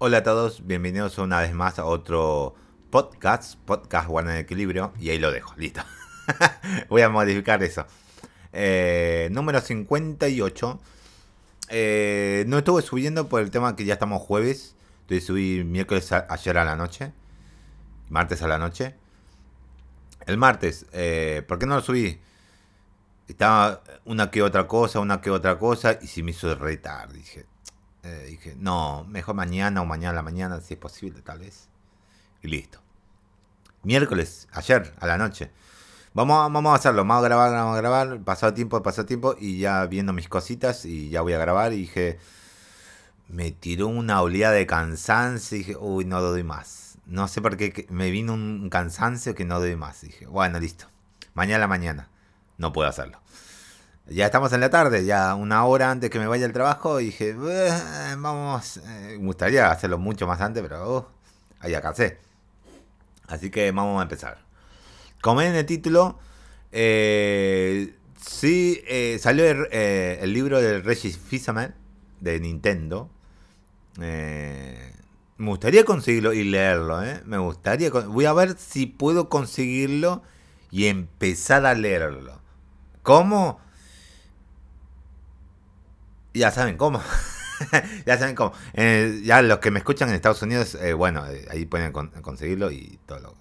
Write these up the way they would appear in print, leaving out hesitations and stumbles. Hola a todos, bienvenidos una vez más a otro podcast Guardian de Equilibrio, y ahí lo dejo, listo. Voy a modificar eso. Número 58. No estuve subiendo por el tema que ya estamos jueves. Entonces subí miércoles ayer a la noche, martes a la noche. El martes, ¿por qué no lo subí? Estaba una que otra cosa, y se me hizo retar, dije, no, mejor mañana o mañana a la mañana, si es posible, tal vez. Y listo. Miércoles, ayer, a la noche. Vamos a hacerlo, vamos a grabar. Pasó tiempo, y ya viendo mis cositas, y ya voy a grabar. Y dije, me tiró una oleada de cansancio, y dije, uy, no doy más. No sé por qué, me vino un cansancio que no doy más. Y dije, bueno, listo. Mañana a la mañana. No puedo hacerlo. Ya estamos en la tarde, ya una hora antes que me vaya al trabajo. Y dije, vamos, me gustaría hacerlo mucho más antes, pero ahí alcancé. Así que vamos a empezar. Como ven en el título, salió el libro de Reggie Fils-Aimé de Nintendo. Me gustaría conseguirlo y leerlo, me gustaría. Voy a ver si puedo conseguirlo y empezar a leerlo. ¿Cómo? Ya saben cómo. Ya los que me escuchan en Estados Unidos, ahí pueden conseguirlo y todo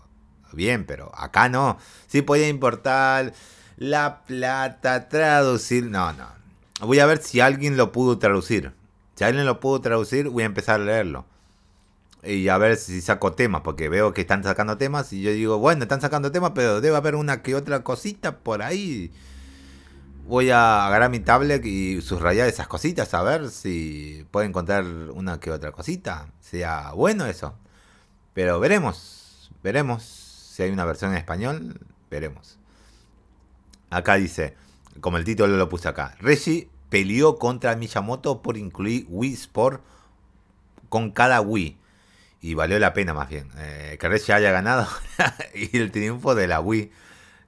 bien, pero acá no. Sí podía importar la plata, traducir. No. Voy a ver si alguien lo pudo traducir. Voy a empezar a leerlo. Y a ver si saco temas, porque veo que están sacando temas. Y yo digo, bueno, están sacando temas, pero debe haber una que otra cosita por ahí. Voy a agarrar mi tablet y subrayar esas cositas, a ver si puedo encontrar una que otra cosita. Sea bueno eso. Pero veremos. Si hay una versión en español, veremos. Acá dice, como el título lo puse acá, Reggie peleó contra Miyamoto por incluir Wii Sports con cada Wii. Y valió la pena, más bien. Que Reggie haya ganado y el triunfo de la Wii,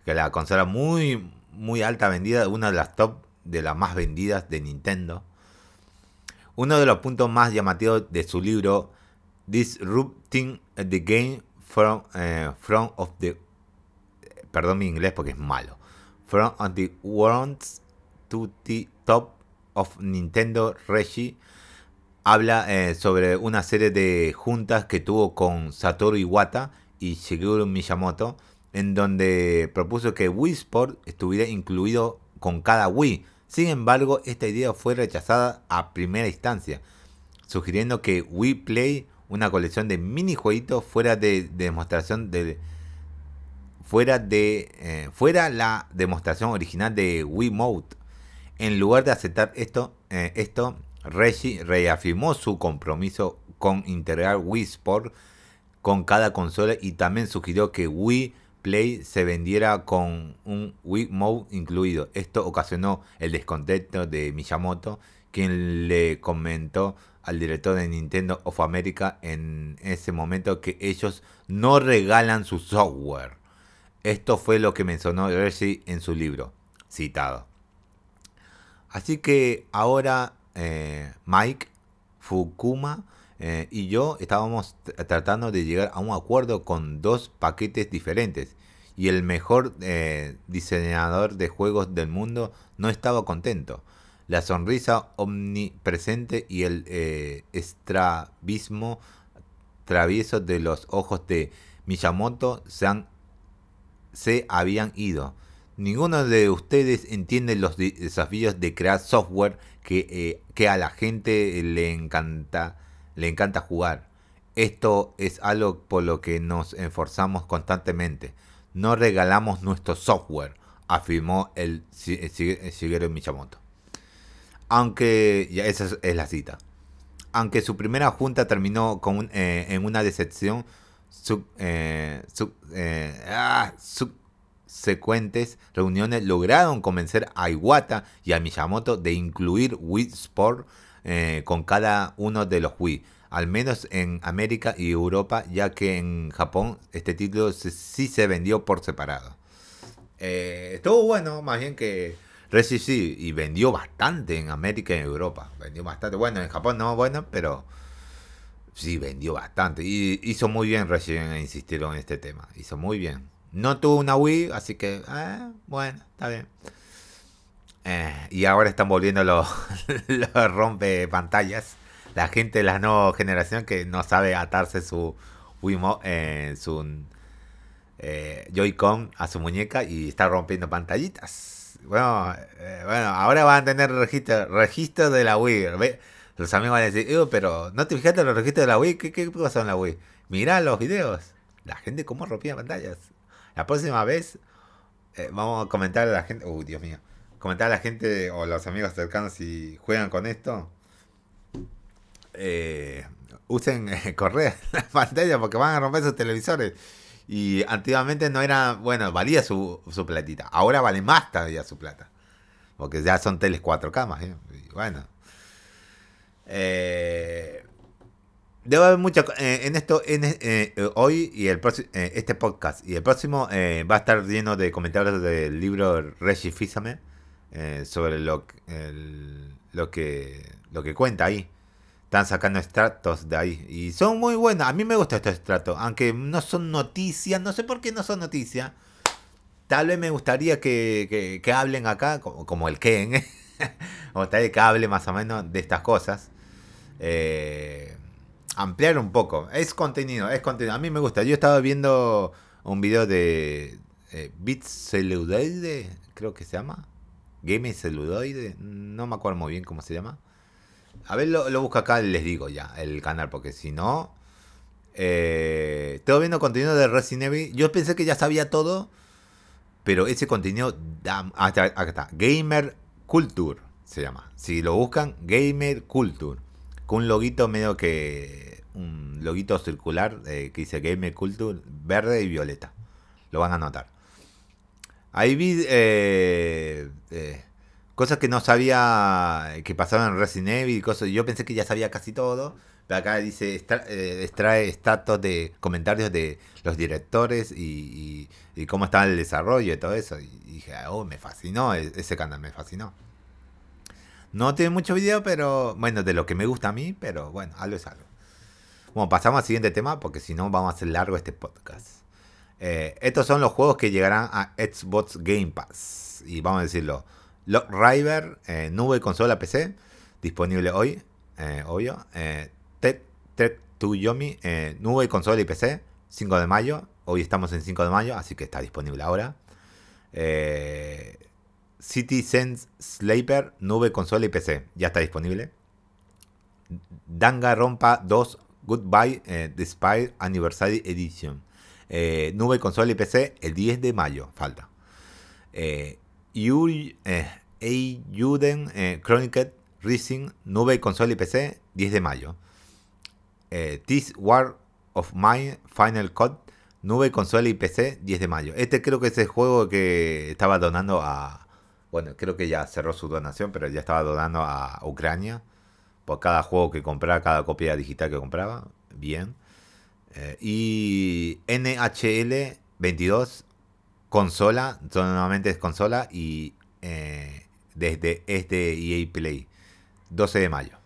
que la consola muy alta vendida, una de las top de las más vendidas de Nintendo. Uno de los puntos más llamativos de su libro, Disrupting the Game perdón mi inglés porque es malo, From of the Worlds to the Top of Nintendo, Reggie habla sobre una serie de juntas que tuvo con Satoru Iwata y Shigeru Miyamoto, en donde propuso que Wii Sport estuviera incluido con cada Wii. Sin embargo, esta idea fue rechazada a primera instancia, sugiriendo que Wii Play, una colección de minijueguitos fuera la demostración original de Wii Remote. En lugar de aceptar esto, Reggie reafirmó su compromiso con integrar Wii Sport con cada consola, y también sugirió que Wii Play se vendiera con un Wii Mode incluido. Esto ocasionó el descontento de Miyamoto, quien le comentó al director de Nintendo of America en ese momento que ellos no regalan su software. Esto fue lo que mencionó Reggie en su libro citado. Así que ahora Mike Fukuda y yo estábamos tratando de llegar a un acuerdo con dos paquetes diferentes, y el mejor diseñador de juegos del mundo no estaba contento. La sonrisa omnipresente y el estrabismo travieso de los ojos de Miyamoto se habían ido. Ninguno de ustedes entiende los desafíos de crear software que a la gente le encanta jugar. Esto es algo por lo que nos esforzamos constantemente. No regalamos nuestro software, afirmó el Shigeru Miyamoto. Aunque, ya esa es la cita. Aunque su primera junta terminó con en una decepción, subsecuentes reuniones lograron convencer a Iwata y a Miyamoto de incluir Wii Sport con cada uno de los Wii, al menos en América y Europa, ya que en Japón este título sí se vendió por separado. Estuvo bueno, más bien que Reggie sí, y vendió bastante en América y en Europa. Bueno, en Japón no, pero Sí, vendió bastante. Y hizo muy bien Resident Evil, insistieron en este tema. Hizo muy bien. No tuvo una Wii, así que... bueno, está bien. Y ahora están volviendo los rompepantallas. La gente de la nueva generación que no sabe atarse su Wiimote, Joy-Con a su muñeca y está rompiendo pantallitas. Bueno, bueno, ahora van a tener registro de la Wii. Los amigos van a decir, pero ¿no te fijaste en los registros de la Wii? ¿Qué pasó en la Wii? Mirá los videos. La gente cómo rompía pantallas. La próxima vez vamos a comentar a la gente... Uy, Dios mío. Comentar a la gente o los amigos cercanos si juegan con esto. Usen correas en la pantalla porque van a romper sus televisores. Y antiguamente no era... Bueno, valía su platita. Ahora vale más todavía su plata. Porque ya son teles 4K más. Y bueno. Debe haber mucha... en esto... hoy y el próximo... este podcast y el próximo va a estar lleno de comentarios del libro Reggie Fils-Aimé. Sobre lo que cuenta ahí. Están sacando extractos de ahí. Y son muy buenos. A mí me gustan estos extractos. Aunque no son noticias. No sé por qué no son noticias. Tal vez me gustaría que hablen acá. Como el Ken. Me gustaría que hable más o menos de estas cosas. Ampliar un poco. Es contenido. Es contenido. A mí me gusta. Yo estaba viendo un video de Bitceludoide. Creo que se llama. Game Celudoide, no me acuerdo muy bien cómo se llama. A ver, lo busco acá, les digo ya, el canal, porque si no... Estoy viendo contenido de Resident Evil. Yo pensé que ya sabía todo, pero ese contenido... acá está, Gamer Culture se llama. Si lo buscan, Gamer Culture. Con un loguito medio que... Un loguito circular que dice Gamer Culture, verde y violeta. Lo van a notar. Ahí vi cosas que no sabía que pasaban en Resident Evil. Cosas, yo pensé que ya sabía casi todo. Pero acá dice, extrae estatus de comentarios de los directores y cómo estaba el desarrollo y todo eso. Y dije, me fascinó, ese canal me fascinó. No tiene mucho video, pero bueno, de lo que me gusta a mí, pero bueno, algo es algo. Bueno, pasamos al siguiente tema porque si no vamos a hacer largo este podcast. Estos son los juegos que llegarán a Xbox Game Pass. Y vamos a decirlo. Lockrider, nube consola PC, disponible hoy, obvio. Tet2Yomi, nube consola y PC, 5 de mayo. Hoy estamos en 5 de mayo, así que está disponible ahora. Citizen Sleeper, nube consola y PC, ya está disponible. Danganronpa 2, Goodbye, Despite Anniversary Edition. Nube, consola y PC el 10 de mayo, falta. Eiyuden, Chronicle Racing, nube, consola y PC, 10 de mayo. This War of Mine, Final Cut, nube, consola y PC, 10 de mayo. Este creo que es el juego que estaba donando a... Bueno, creo que ya cerró su donación, pero ya estaba donando a Ucrania. Por cada juego que compraba, cada copia digital que compraba. Bien. Y NHL 22 consola, solamente es consola y desde este EA Play 12 de mayo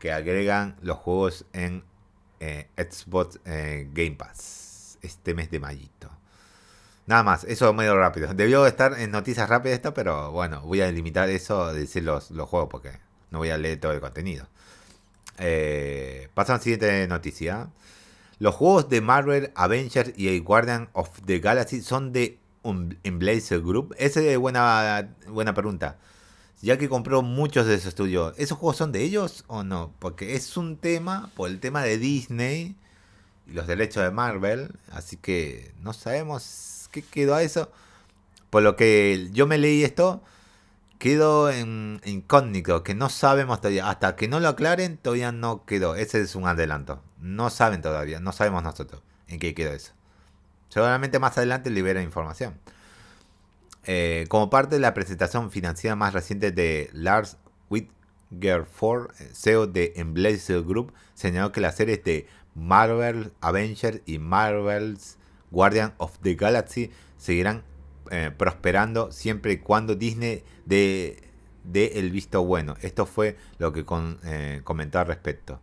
que agregan los juegos en Xbox Game Pass este mes de mayito. Nada más, eso es medio rápido, debió estar en noticias rápidas esta, pero bueno, voy a limitar eso de decir los juegos porque no voy a leer todo el contenido. Paso a la siguiente noticia. Los juegos de Marvel Avengers y el Guardians of the Galaxy son de Embracer Group. Esa es buena pregunta. Ya que compró muchos de esos estudios, ¿esos juegos son de ellos o no? Porque es un tema, por el tema de Disney y los derechos de Marvel. Así que no sabemos qué quedó a eso. Por lo que yo me leí esto, quedó en incógnito, que no sabemos todavía. Hasta que no lo aclaren, todavía no quedó. Ese es un adelanto. No saben todavía, no sabemos nosotros en qué quedó eso. Seguramente más adelante libera información. Como parte de la presentación financiera más reciente de Lars Witgerford, CEO de Embracer Group, señaló que las series de Marvel Avengers y Marvel's Guardians of the Galaxy seguirán prosperando siempre y cuando Disney dé el visto bueno. Esto fue lo que comentó al respecto.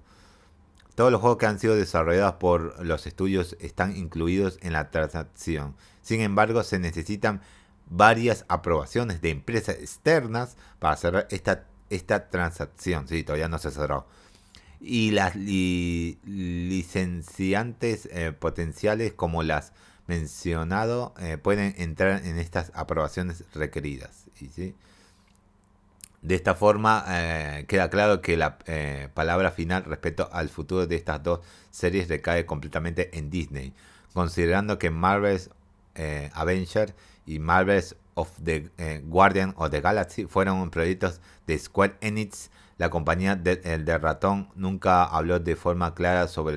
Todos los juegos que han sido desarrollados por los estudios están incluidos en la transacción. Sin embargo, se necesitan varias aprobaciones de empresas externas para cerrar esta transacción. Sí, todavía no se cerró. Y las licenciantes potenciales, como las mencionado, pueden entrar en estas aprobaciones requeridas. ¿Y sí? De esta forma queda claro que la palabra final respecto al futuro de estas dos series recae completamente en Disney, considerando que Marvel Avengers y Marvel of the Guardians of the Galaxy fueron proyectos de Square Enix. La compañía del ratón nunca habló de forma clara sobre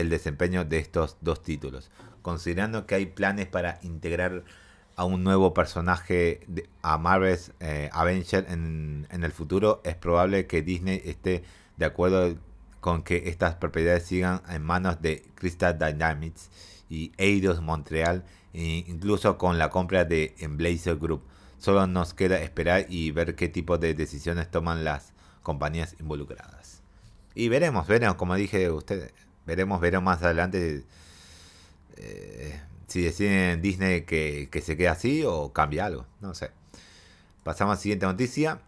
el desempeño de estos dos títulos, considerando que hay planes para integrar a un nuevo personaje a Marvel Avengers en el futuro. Es probable que Disney esté de acuerdo con que estas propiedades sigan en manos de Crystal Dynamics y Eidos Montreal, e incluso con la compra de Embracer Group. Solo nos queda esperar y ver qué tipo de decisiones toman las compañías involucradas. Y veremos, como dije ustedes, veremos más adelante si deciden Disney que se quede así o cambia algo, no sé. Pasamos a la siguiente noticia.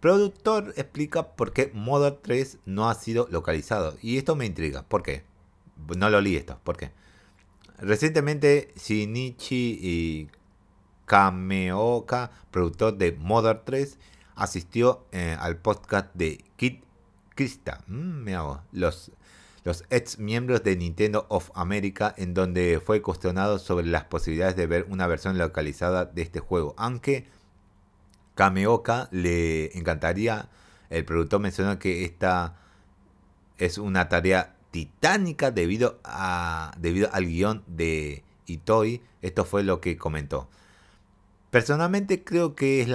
Productor explica por qué Mother 3 no ha sido localizado. Y esto me intriga, ¿por qué? No lo leí esto, ¿por qué? Recientemente Shinichi y Kameoka, productor de Mother 3, asistió al podcast de Kid Krista. Los ex miembros de Nintendo of America, en donde fue cuestionado sobre las posibilidades de ver una versión localizada de este juego. Aunque Kameoka le encantaría, el productor mencionó que esta es una tarea titánica debido al guión de Itoi. Esto fue lo que comentó. Personalmente creo que es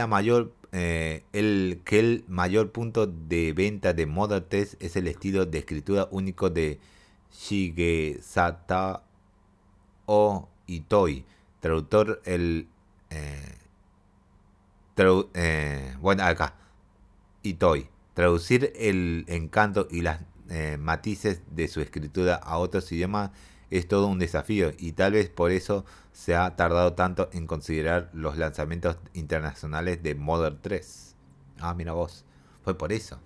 el mayor punto de venta de Mother 3 es el estilo de escritura único de Shigesato Itoi, traductor Itoi. Traducir el encanto y las matices de su escritura a otros idiomas es todo un desafío, y tal vez por eso se ha tardado tanto en considerar los lanzamientos internacionales de Mother 3. Ah, mira vos, fue por eso.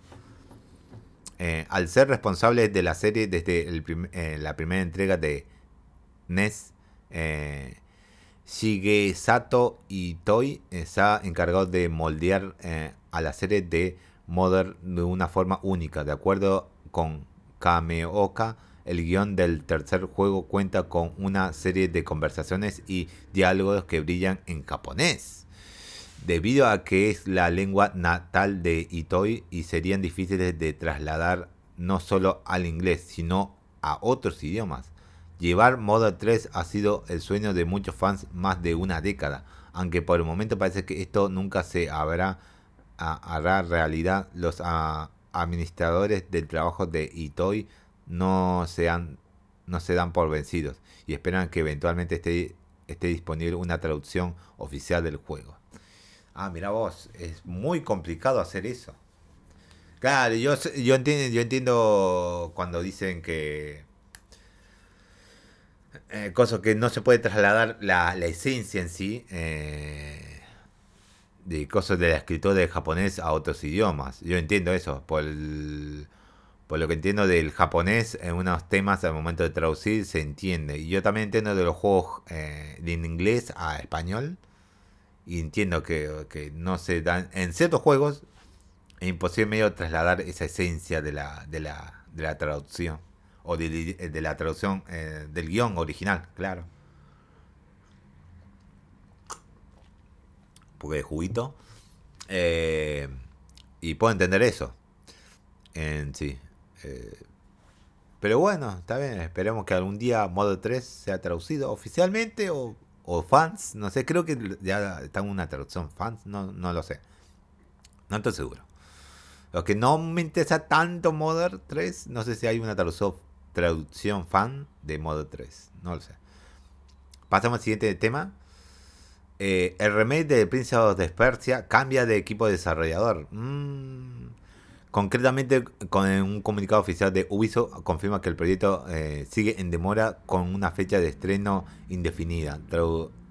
Al ser responsables de la serie desde la primera entrega de NES, Shigesato Itoi se ha encargado de moldear a la serie de Mother de una forma única. De acuerdo con Kameoka, el guión del tercer juego cuenta con una serie de conversaciones y diálogos que brillan en japonés, debido a que es la lengua natal de Itoi, y serían difíciles de trasladar no solo al inglés, sino a otros idiomas. Llevar Mother 3 ha sido el sueño de muchos fans más de una década, aunque por el momento parece que esto nunca se hará realidad. Los administradores del trabajo de Itoi no se dan por vencidos y esperan que eventualmente esté disponible una traducción oficial del juego. Ah, mira vos, es muy complicado hacer eso. Claro, yo entiendo cuando dicen que cosas que no se puede trasladar la esencia en sí de cosas de la escritura del japonés a otros idiomas. Yo entiendo eso Por lo que entiendo del japonés, en unos temas al momento de traducir se entiende. Y yo también entiendo de los juegos de inglés a español. Y entiendo que no se dan. En ciertos juegos es imposible medio trasladar esa esencia de la traducción. O de la traducción del guión original, claro. Porque es juguito. Y puedo entender eso. En sí. Pero bueno, está bien, esperemos que algún día Modo 3 sea traducido oficialmente o fans, no sé, creo que ya está en una traducción fans, no lo sé, no estoy seguro. Lo que no me interesa tanto Modo 3, no sé si hay una traducción fan de Modo 3, no lo sé. Pasamos al siguiente tema. El remake de Prince of Persia cambia de equipo desarrollador. Concretamente, con un comunicado oficial de Ubisoft, confirma que el proyecto sigue en demora con una fecha de estreno indefinida,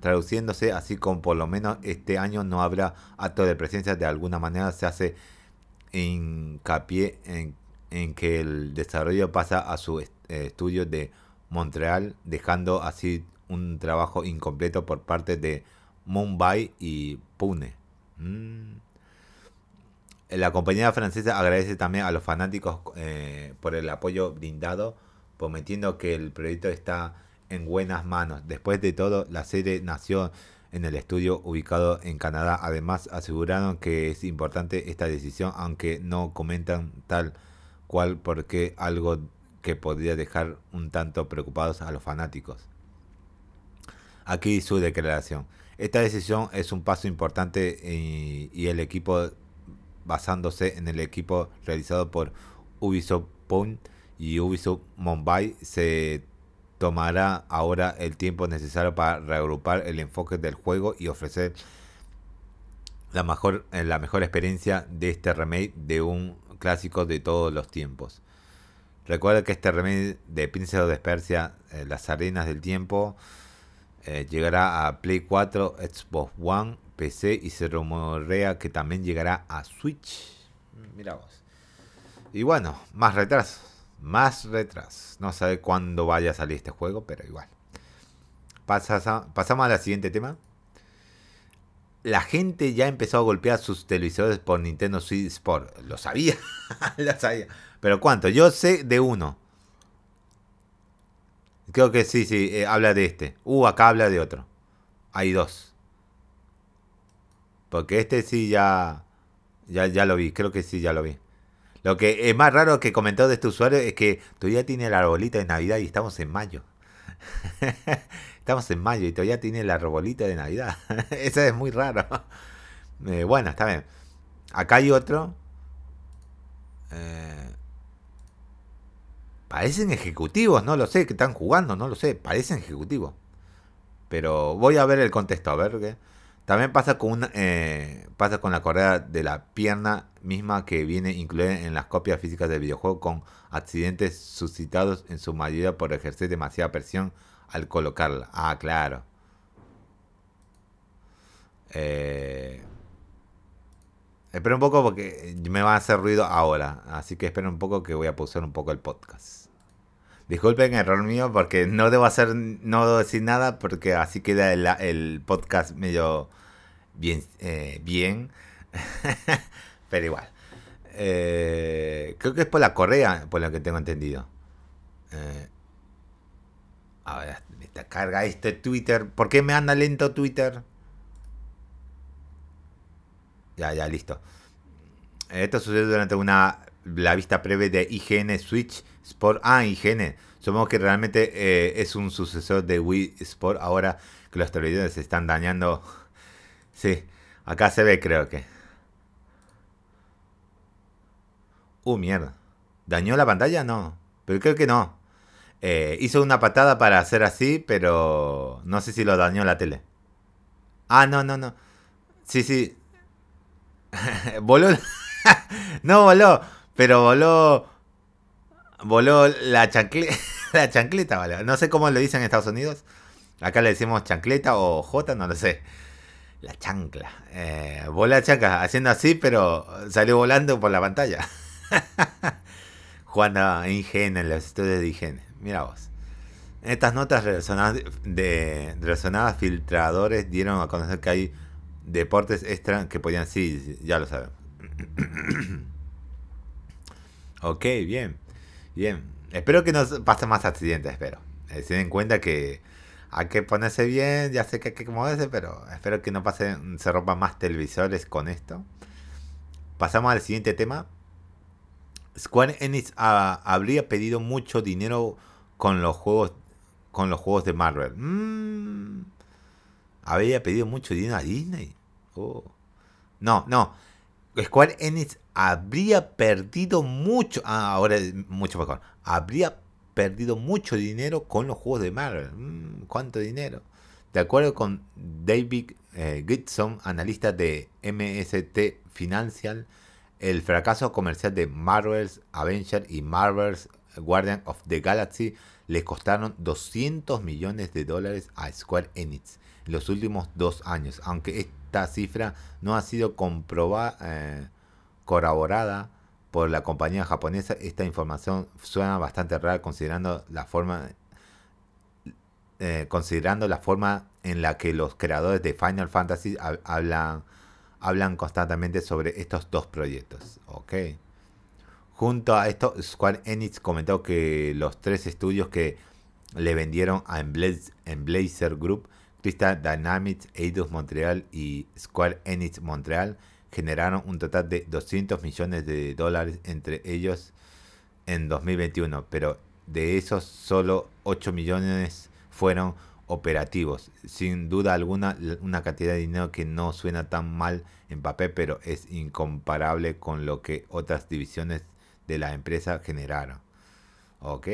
traduciéndose así como por lo menos este año no habrá acto de presencia. De alguna manera se hace hincapié en que el desarrollo pasa a su estudio de Montreal, dejando así un trabajo incompleto por parte de Mumbai y Pune. La compañía francesa agradece también a los fanáticos por el apoyo brindado, prometiendo que el proyecto está en buenas manos. Después de todo, la serie nació en el estudio ubicado en Canadá. Además, aseguraron que es importante esta decisión, aunque no comentan tal cual porque algo que podría dejar un tanto preocupados a los fanáticos. Aquí su declaración. Esta decisión es un paso importante y el equipo... Basándose en el equipo realizado por Ubisoft Pune y Ubisoft Mumbai, se tomará ahora el tiempo necesario para reagrupar el enfoque del juego y ofrecer la mejor experiencia de este remake de un clásico de todos los tiempos. Recuerda que este remake de Prince of Persia, Las Arenas del Tiempo, llegará a Play 4, Xbox One, PC y se rumorea que también llegará a Switch. Mirá vos. Y bueno, más retrasos. No sé cuándo vaya a salir este juego, pero igual. Pasamos al siguiente tema. La gente ya empezó a golpear sus televisores por Nintendo Wii Sports. Lo sabía. Pero ¿cuánto? Yo sé de uno. Creo que sí. Habla de este. Acá habla de otro. Hay dos. Porque este sí ya lo vi. Creo que sí, ya lo vi. Lo que es más raro que comentó de este usuario es que todavía tiene el arbolito de Navidad y estamos en mayo. Estamos en mayo y todavía tiene el arbolito de Navidad. Eso es muy raro. Bueno, está bien. Acá hay otro. Parecen ejecutivos, no lo sé. Que están jugando, no lo sé. Parecen ejecutivos. Pero voy a ver el contexto, a ver qué. También pasa con la correa de la pierna misma que viene incluida en las copias físicas del videojuego, con accidentes suscitados en su mayoría por ejercer demasiada presión al colocarla. Ah, claro. Espera un poco porque me va a hacer ruido ahora. Así que espera un poco que voy a pausar un poco el podcast. Disculpen el error mío porque no debo decir nada porque así queda el podcast medio bien. Pero igual. Creo que es por la correa, por lo que tengo entendido. A ver, me está carga este Twitter. ¿Por qué me anda lento Twitter? Ya, listo. Esto sucedió durante la vista previa de IGN Switch Sport. IGN. Supongo que realmente es un sucesor de Wii Sport. Ahora que los televidentes se están dañando. Sí, acá se ve, creo que. Mierda. ¿Dañó la pantalla? No. Pero creo que no. Hizo una patada para hacer así, pero no sé si lo dañó la tele. No. Sí. Voló. No voló. Pero voló la chancleta, ¿vale? No sé cómo lo dicen en Estados Unidos. Acá le decimos chancleta o jota, no lo sé. La chancla. Voló la chancla, haciendo así, pero salió volando por la pantalla. Jugando IGN, en los estudios de IGN. Mira vos. Estas notas relacionadas filtradores dieron a conocer que hay deportes extra que podían... Sí, ya lo sabemos. Ok, bien. Espero que no pasen más accidentes, espero. Se den cuenta que hay que ponerse bien, ya sé que hay que moverse, pero espero que no pasen, se rompan más televisores con esto. Pasamos al siguiente tema. Square Enix habría pedido mucho dinero con los juegos de Marvel. ¿Habría pedido mucho dinero a Disney? No. Square Enix habría perdido mucho... ahora es mucho mejor. Habría perdido mucho dinero con los juegos de Marvel. ¿Cuánto dinero? De acuerdo con David Gibson, analista de MST Financial, el fracaso comercial de Marvel Avengers y Marvel Guardians of the Galaxy les costaron $200 millones a Square Enix en los últimos 2 años, aunque esta cifra no ha sido corroborada por la compañía japonesa. Esta información suena bastante rara considerando la forma en la que los creadores de Final Fantasy hablan constantemente sobre estos 2 proyectos. Ok. Junto a esto, Square Enix comentó que los 3 estudios que le vendieron a Embracer Group, Crystal Dynamics, Eidos Montreal y Square Enix Montreal, generaron un total de $200 millones entre ellos en 2021, pero de esos solo 8 millones fueron operativos. Sin duda alguna, una cantidad de dinero que no suena tan mal en papel, pero es incomparable con lo que otras divisiones de la empresa generaron. Ok,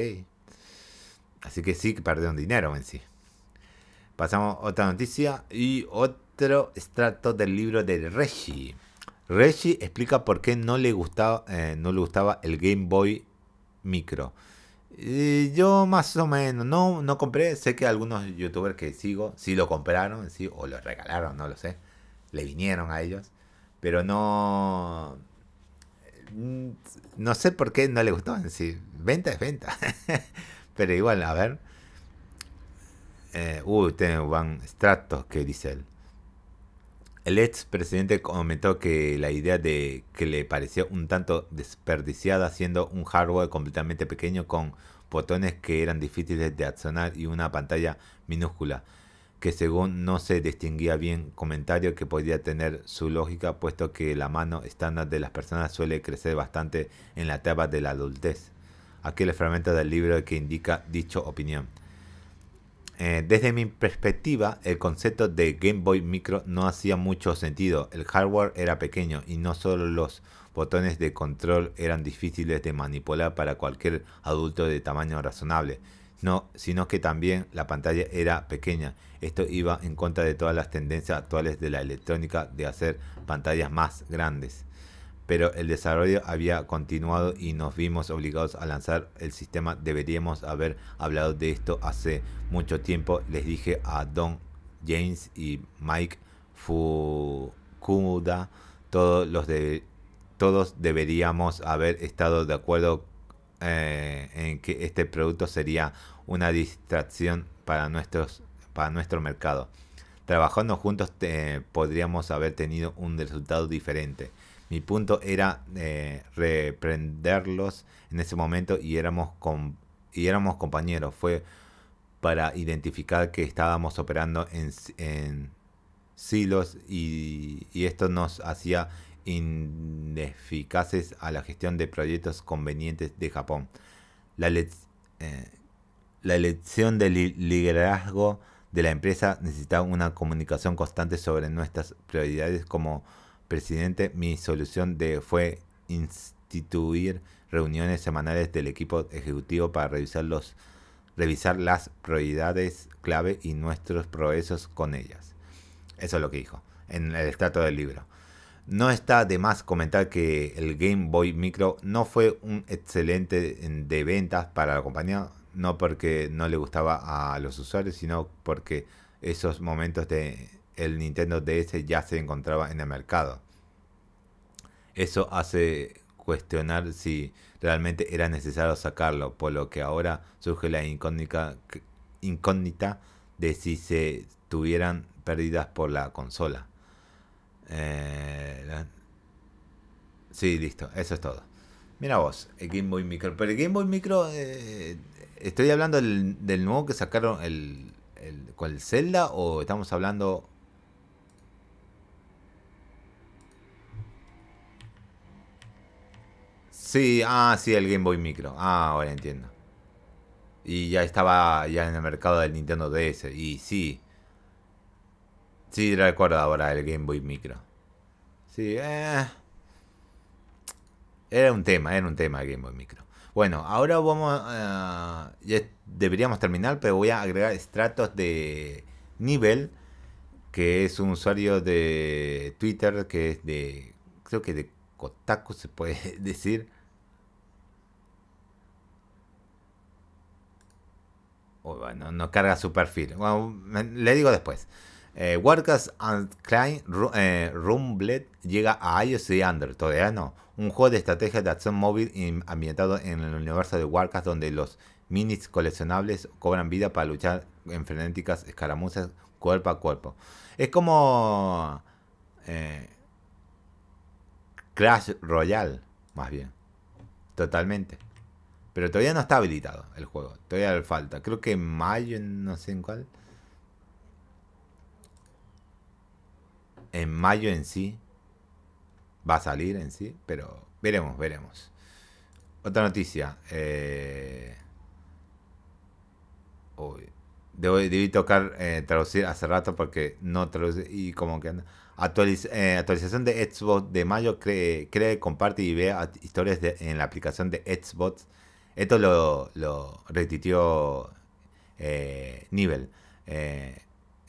así que sí que perdieron dinero en sí. Pasamos a otra noticia y otro extracto del libro de Reggie. Reggie explica por qué no le gustaba el Game Boy Micro. Y yo más o menos no compré. Sé que algunos youtubers que sigo sí lo compraron en sí, o lo regalaron, no lo sé, le vinieron a ellos, pero no sé por qué no le gustó en sí. Venta es venta. Pero igual, a ver. Ustedes van extractos que dice él. El ex presidente comentó que la idea de que le pareció un tanto desperdiciada, siendo un hardware completamente pequeño con botones que eran difíciles de accionar y una pantalla minúscula, que según no se distinguía bien, comentario que podía tener su lógica, puesto que la mano estándar de las personas suele crecer bastante en la etapa de la adultez. Aquí el fragmento del libro que indica dicha opinión. Desde mi perspectiva, el concepto de Game Boy Micro no hacía mucho sentido. El hardware era pequeño y no solo los botones de control eran difíciles de manipular para cualquier adulto de tamaño razonable, sino que también la pantalla era pequeña. Esto iba en contra de todas las tendencias actuales de la electrónica de hacer pantallas más grandes. Pero el desarrollo había continuado y nos vimos obligados a lanzar el sistema. Deberíamos haber hablado de esto hace mucho tiempo, les dije a Don James y Mike Fukuda. Todos deberíamos haber estado de acuerdo en que este producto sería una distracción para nuestro mercado. Trabajando juntos podríamos haber tenido un resultado diferente. Mi punto era reprenderlos en ese momento y éramos compañeros. Fue para identificar que estábamos operando en silos y esto nos hacía ineficaces a la gestión de proyectos convenientes de Japón. La elección del liderazgo de la empresa necesitaba una comunicación constante sobre nuestras prioridades como presidente. Mi solución fue instituir reuniones semanales del equipo ejecutivo para revisar las prioridades clave y nuestros progresos con ellas. Eso es lo que dijo en el extracto del libro. No está de más comentar que el Game Boy Micro no fue un excelente de ventas para la compañía, no porque no le gustaba a los usuarios, sino porque esos momentos de el Nintendo DS ya se encontraba en el mercado. Eso hace cuestionar si realmente era necesario sacarlo, por lo que ahora surge la incógnita de si se tuvieran pérdidas por la consola. Sí, listo, eso es todo. Mira vos, el Game Boy Micro. Pero el Game Boy Micro, estoy hablando del nuevo que sacaron con el Zelda, o estamos hablando... Sí, sí, el Game Boy Micro. Ahora entiendo. Y ya estaba ya en el mercado del Nintendo DS. Y sí. Sí, recuerdo ahora el Game Boy Micro. Sí, Era un tema el Game Boy Micro. Bueno, ahora vamos ya deberíamos terminar, pero voy a agregar extractos de Nivel, que es un usuario de Twitter, que es de... creo que de Kotaku se puede decir. Oh, bueno, no carga su perfil. Bueno, le digo después. Warcraft and Klein Rumblet llega a iOS y Android. Todavía no. Un juego de estrategia de acción móvil ambientado en el universo de Warcraft, donde los minis coleccionables cobran vida para luchar en frenéticas escaramuzas cuerpo a cuerpo. Es como Clash Royale, más bien. Totalmente. Pero todavía no está habilitado el juego. Todavía le falta. Creo que en mayo, no sé en cuál. En mayo en sí. Va a salir en sí. Pero veremos, veremos. Otra noticia. Debí tocar traducir hace rato porque no traduce. Y como que actualización de Xbox de mayo. Cree, comparte y ve historias en la aplicación de Xbox. Esto lo retuiteó Nivel.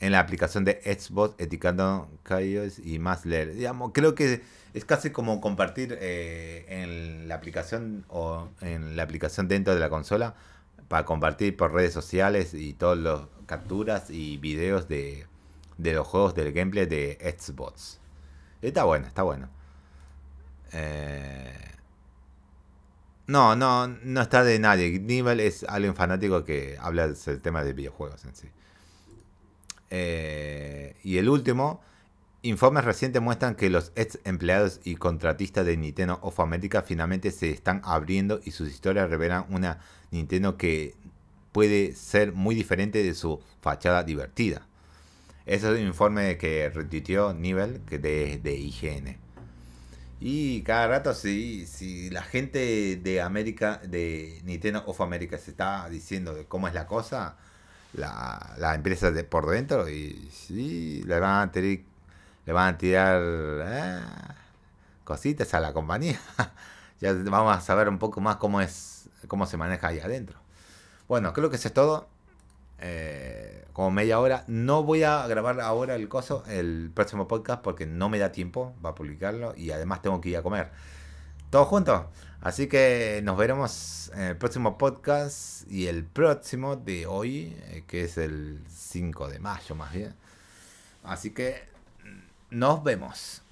En la aplicación de Xbox, etiquetando callos y más leer. Digamos, creo que es casi como compartir en la aplicación o en la aplicación dentro de la consola para compartir por redes sociales y todas las capturas y videos de los juegos del gameplay de Xbox. Está bueno, está bueno. No está de nadie. Nivel es alguien fanático que habla sobre el tema de videojuegos en sí. Y el último, informes recientes muestran que los ex empleados y contratistas de Nintendo of America finalmente se están abriendo y sus historias revelan una Nintendo que puede ser muy diferente de su fachada divertida. Ese es el informe que retuiteó Nivel de IGN. Y cada rato si la gente de América, de Nintendo of America, se está diciendo de cómo es la cosa, la empresa de por dentro, y sí, le van a tirar cositas a la compañía. Ya vamos a saber un poco más cómo se maneja ahí adentro. Bueno, creo que eso es todo. Como media hora. No voy a grabar ahora el próximo podcast porque no me da tiempo para publicarlo, y además tengo que ir a comer. Todos juntos. Así que nos veremos en el próximo podcast, y el próximo de hoy, que es el 5 de mayo más bien. Así que nos vemos.